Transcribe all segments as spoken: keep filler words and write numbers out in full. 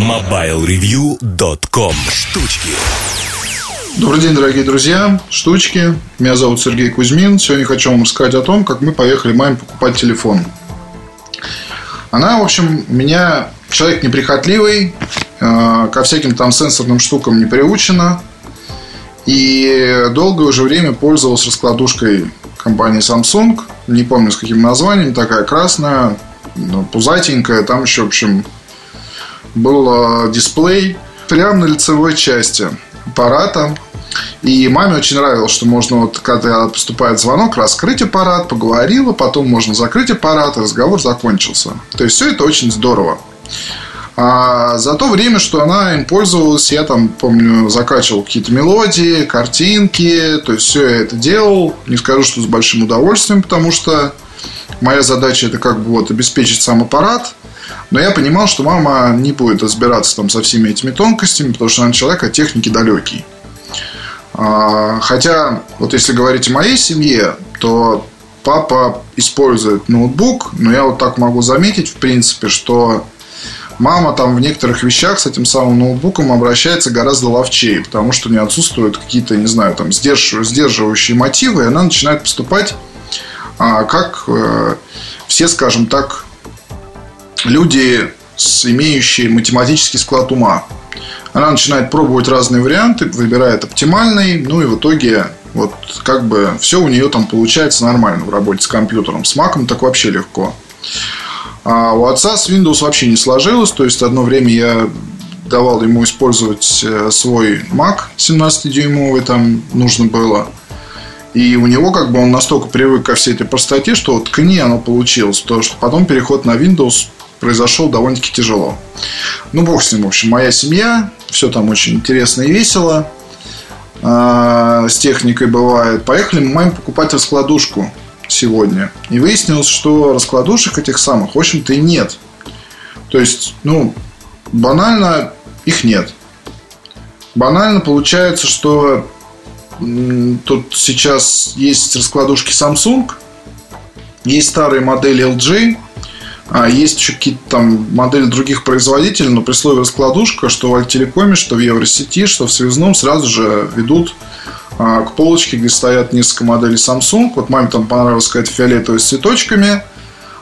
мобайл ревью точка ком. Штучки. Добрый день, дорогие друзья. Штучки. Меня зовут Сергей Кузьмин. Сегодня хочу вам рассказать о том, как мы поехали маме покупать телефон. Она, в общем, меня человек неприхотливый, ко всяким там сенсорным штукам не приучена. И долгое уже время пользовалась раскладушкой компании Samsung. Не помню, с каким названием. Такая красная, пузатенькая. Там еще, в общем, был дисплей прямо на лицевой части аппарата. И маме очень нравилось, что можно, вот, когда поступает звонок, раскрыть аппарат, поговорила, потом можно закрыть аппарат, и разговор закончился. То есть все это очень здорово. А за то время, что она им пользовалась, я там, помню, закачивал какие-то мелодии, картинки. То есть все я это делал. Не скажу, что с большим удовольствием, потому что моя задача — это как бы вот обеспечить сам аппарат. Но я понимал, что мама не будет разбираться там со всеми этими тонкостями, потому что она человек от техники далекий. Хотя, вот если говорить о моей семье, то папа использует ноутбук. Но я вот так могу заметить, в принципе, что мама там в некоторых вещах с этим самым ноутбуком обращается гораздо ловчее, потому что у нее отсутствуют какие-то, не знаю, там сдерживающие мотивы, и она начинает поступать как все, скажем так, люди, имеющие математический склад ума. Она начинает пробовать разные варианты, выбирает оптимальный, ну и в итоге вот как бы все у нее там получается нормально в работе с компьютером. С маком так вообще легко. А у отца с Windows вообще не сложилось. То есть одно время я давал ему использовать свой Mac семнадцатидюймовый, там нужно было. И у него как бы он настолько привык ко всей этой простоте, что вот к ней оно получилось. Потому что потом переход на Windows произошел довольно-таки тяжело. Ну, бог с ним, в общем, моя семья. Все там очень интересно и весело. С техникой бывает. Поехали мы маме покупать раскладушку сегодня. И выяснилось, что раскладушек этих самых, в общем-то, и нет. То есть, ну, банально их нет. Банально получается, что м- тут сейчас есть раскладушки Samsung, есть старые модели эл джи, а есть еще какие-то там модели других производителей, но при слове раскладушка, что в Альтерикоме, что в Евросети, что в Связном, сразу же ведут к полочке, где стоят несколько моделей Samsung. Вот маме там понравилась какая-то фиолетовая с цветочками.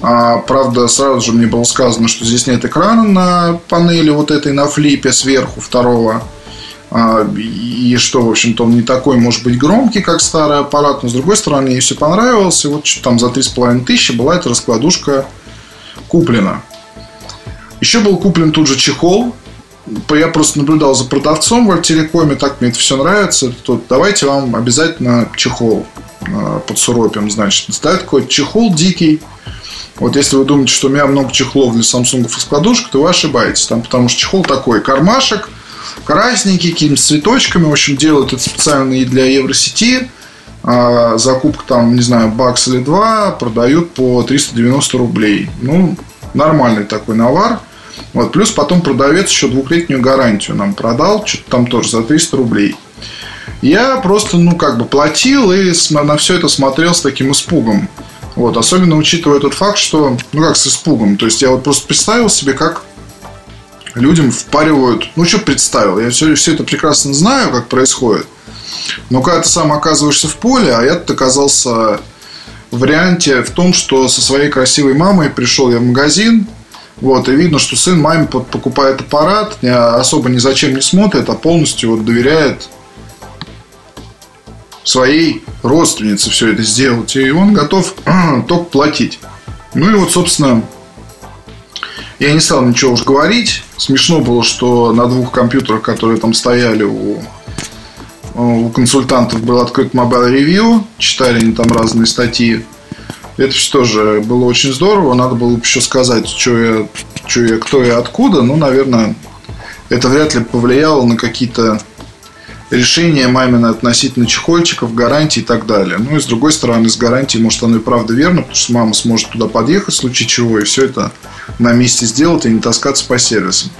А, правда, сразу же мне было сказано, что здесь нет экрана на панели вот этой на флипе сверху второго. А, и что, в общем-то, он не такой, может быть, громкий, как старый аппарат. Но, с другой стороны, ей все понравилось. И вот что-то там за три с половиной тысячи была эта раскладушка куплена. Еще был куплен тут же чехол. Я просто наблюдал за продавцом в Альтерикоме, так мне это все нравится. Тут давайте вам обязательно чехол под суропием, значит, ставят какой-то чехол дикий. Вот если вы думаете, что у меня много чехлов для самсунгов и раскладушек, то вы ошибаетесь. Там, потому что чехол такой, кармашек, красненький, какими-то цветочками. В общем, делают это специально и для Евросети. А закупка там, не знаю, бакс или два, продают по триста девяносто рублей. Ну, нормальный такой навар. Вот, плюс потом продавец еще двухлетнюю гарантию нам продал, что-то там тоже за триста рублей. Я просто, ну, как бы платил и на все это смотрел с таким испугом. Вот, особенно учитывая тот факт, что, ну, как с испугом. То есть я вот просто представил себе, как людям впаривают. Ну, что представил, я все, все это прекрасно знаю, как происходит. Но когда ты сам оказываешься в поле, а я-то оказался в варианте в том, что со своей красивой мамой пришел я в магазин. Вот, и видно, что сын маме покупает аппарат, особо ни зачем не смотрит, а полностью вот доверяет своей родственнице все это сделать. И он готов только платить. Ну и вот, собственно, я не стал ничего уж говорить. Смешно было, что на двух компьютерах, которые там стояли у, у консультантов, был открыт MobileReview. Читали они там разные статьи. Это все тоже было очень здорово. Надо было бы еще сказать, что я, что я, кто я, откуда. Ну, наверное, это вряд ли повлияло на какие-то решения мамины относительно чехольчиков, гарантий и так далее. Ну, и с другой стороны, с гарантией, может, оно и правда верно, потому что мама сможет туда подъехать в случае чего, и все это на месте сделать, и не таскаться по сервисам.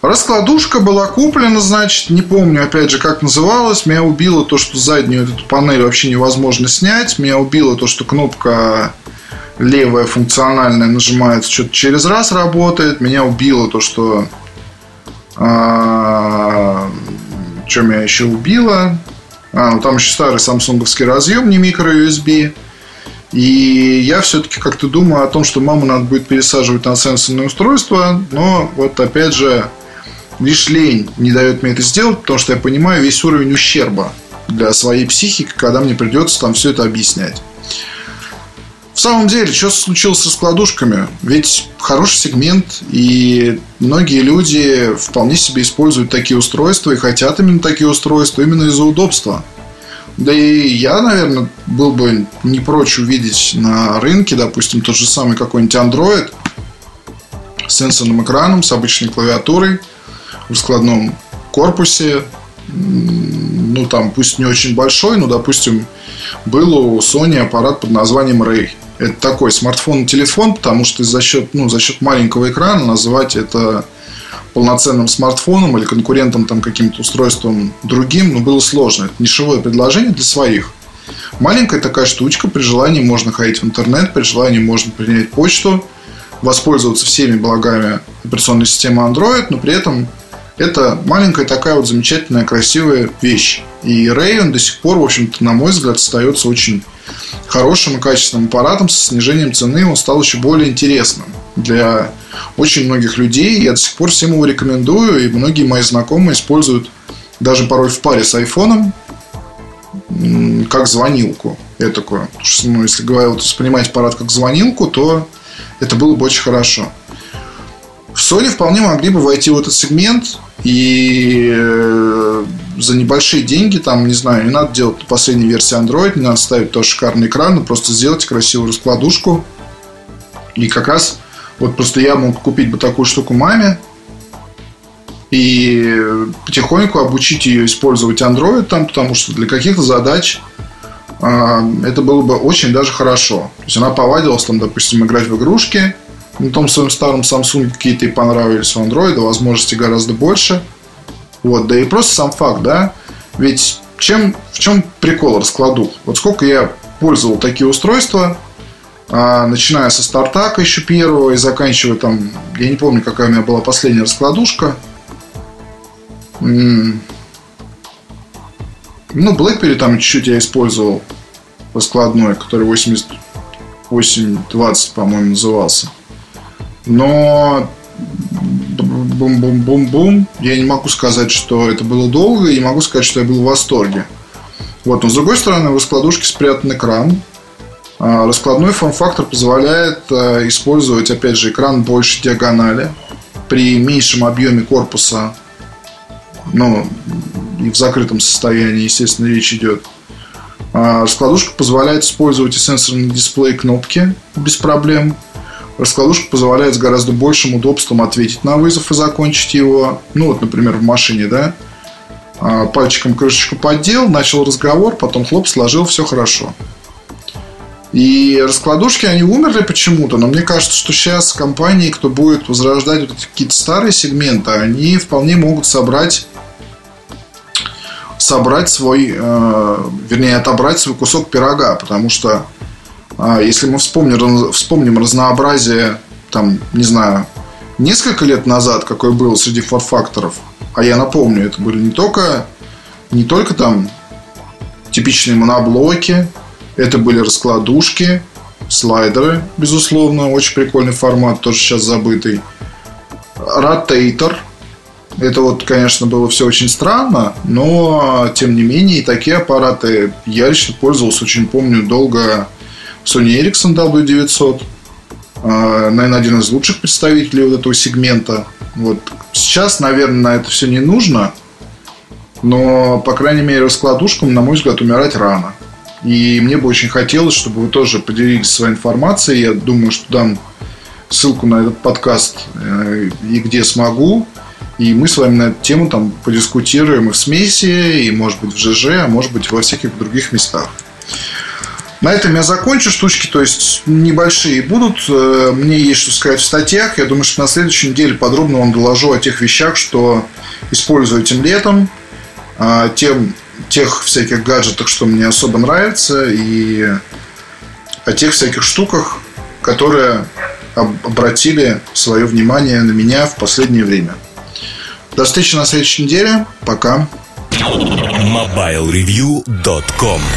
Раскладушка была куплена, значит, не помню, опять же, как называлась. Меня убило то, что заднюю эту панель вообще невозможно снять. Меня убило то, что кнопка левая функциональная нажимается, что-то через раз работает. Меня убило то, что... А, что меня еще убило? А, ну там еще старый самсунговский разъем, не микро-ю эс би. И я все-таки как-то думаю о том, что маму надо будет пересаживать на сенсорное устройство. Но вот опять же, лишь лень не дает мне это сделать, потому что я понимаю весь уровень ущерба для своей психики, когда мне придется там все это объяснять. В самом деле, что случилось с раскладушками? Ведь хороший сегмент, и многие люди вполне себе используют такие устройства и хотят именно такие устройства именно из-за удобства. Да и я, наверное, был бы не прочь увидеть на рынке, допустим, тот же самый какой-нибудь Android с сенсорным экраном, с обычной клавиатурой, в складном корпусе. Ну, там, пусть не очень большой, но, допустим, был у Sony аппарат под названием Ray. Это такой смартфон-телефон, потому что за счет, ну, за счет маленького экрана назвать это полноценным смартфоном или конкурентом там, каким-то устройством другим, ну, было сложно. Это нишевое предложение для своих. Маленькая такая штучка, при желании можно ходить в интернет, при желании можно принять почту, воспользоваться всеми благами операционной системы Android, но при этом это маленькая такая вот замечательная, красивая вещь. И Ray, он до сих пор, в общем-то, на мой взгляд, остается очень хорошим и качественным аппаратом. Со снижением цены он стал еще более интересным для очень многих людей. Я до сих пор всем его рекомендую, и многие мои знакомые используют даже порой в паре с айфоном как звонилку этакую. Потому что, ну, если говорю, воспринимать аппарат как звонилку, то это было бы очень хорошо. В Sony вполне могли бы войти в этот сегмент, и за небольшие деньги, там, не знаю, не надо делать последнюю версию Android, не надо ставить тоже шикарный экран, но просто сделать красивую раскладушку. И как раз вот просто я мог купить бы такую штуку маме и потихоньку обучить ее использовать Android там, потому что для каких-то задач э, это было бы очень даже хорошо. То есть она повадилась там, допустим, играть в игрушки. На том своем старом Samsung какие-то и понравились, у Android возможностей гораздо больше. Вот, да и просто сам факт, да. Ведь чем, в чем прикол раскладух? Вот сколько я пользовал такие устройства, а, начиная со стартака еще первого и заканчивая там, я не помню, какая у меня была последняя раскладушка. М-м- ну, Blackberry там чуть-чуть я использовал раскладной, который восемьдесят восемь двадцать, по-моему, назывался. Но бум-бум-бум-бум, я не могу сказать, что это было долго, и не могу сказать, что я был в восторге. Вот, но с другой стороны, в раскладушке спрятан экран. Раскладной форм-фактор позволяет использовать, опять же, экран больше диагонали при меньшем объеме корпуса, ну, и в закрытом состоянии, естественно, речь идет. Раскладушка позволяет использовать и сенсорный дисплей, кнопки без проблем. Раскладушка позволяет с гораздо большим удобством ответить на вызов и закончить его. Ну вот, например, в машине, да, пальчиком крышечку поддел, начал разговор, потом хлоп, сложил, все хорошо. И раскладушки, они умерли почему-то, но мне кажется, что сейчас компании, кто будет возрождать вот какие-то старые сегменты, они вполне могут собрать, собрать свой, э, вернее, отобрать свой кусок пирога, потому что если мы вспомним, вспомним разнообразие, там, не знаю, несколько лет назад, какое было среди форм-факторов, а я напомню, это были не только, не только там типичные моноблоки, это были раскладушки, слайдеры, безусловно, очень прикольный формат, тоже сейчас забытый, ротейтор. Это вот, конечно, было все очень странно, но, тем не менее, и такие аппараты я лично пользовался, очень помню, долго... Sony Ericsson дабл ю девятьсот, наверное, один из лучших представителей вот этого сегмента. Вот. Сейчас, наверное, на это все не нужно, но, по крайней мере, раскладушкам, на мой взгляд, умирать рано. И мне бы очень хотелось, чтобы вы тоже поделились своей информацией. Я думаю, что дам ссылку на этот подкаст и где смогу. И мы с вами на эту тему там подискутируем и в смеси, и, может быть, в ЖЖ, а может быть, во всяких других местах. На этом я закончу. Штучки, то есть, небольшие будут. Мне есть что сказать в статьях. Я думаю, что на следующей неделе подробно вам доложу о тех вещах, что использую этим летом, о тем, тех всяких гаджетах, что мне особо нравится, и о тех всяких штуках, которые обратили свое внимание на меня в последнее время. До встречи на следующей неделе. Пока. мобайл ревью точка ком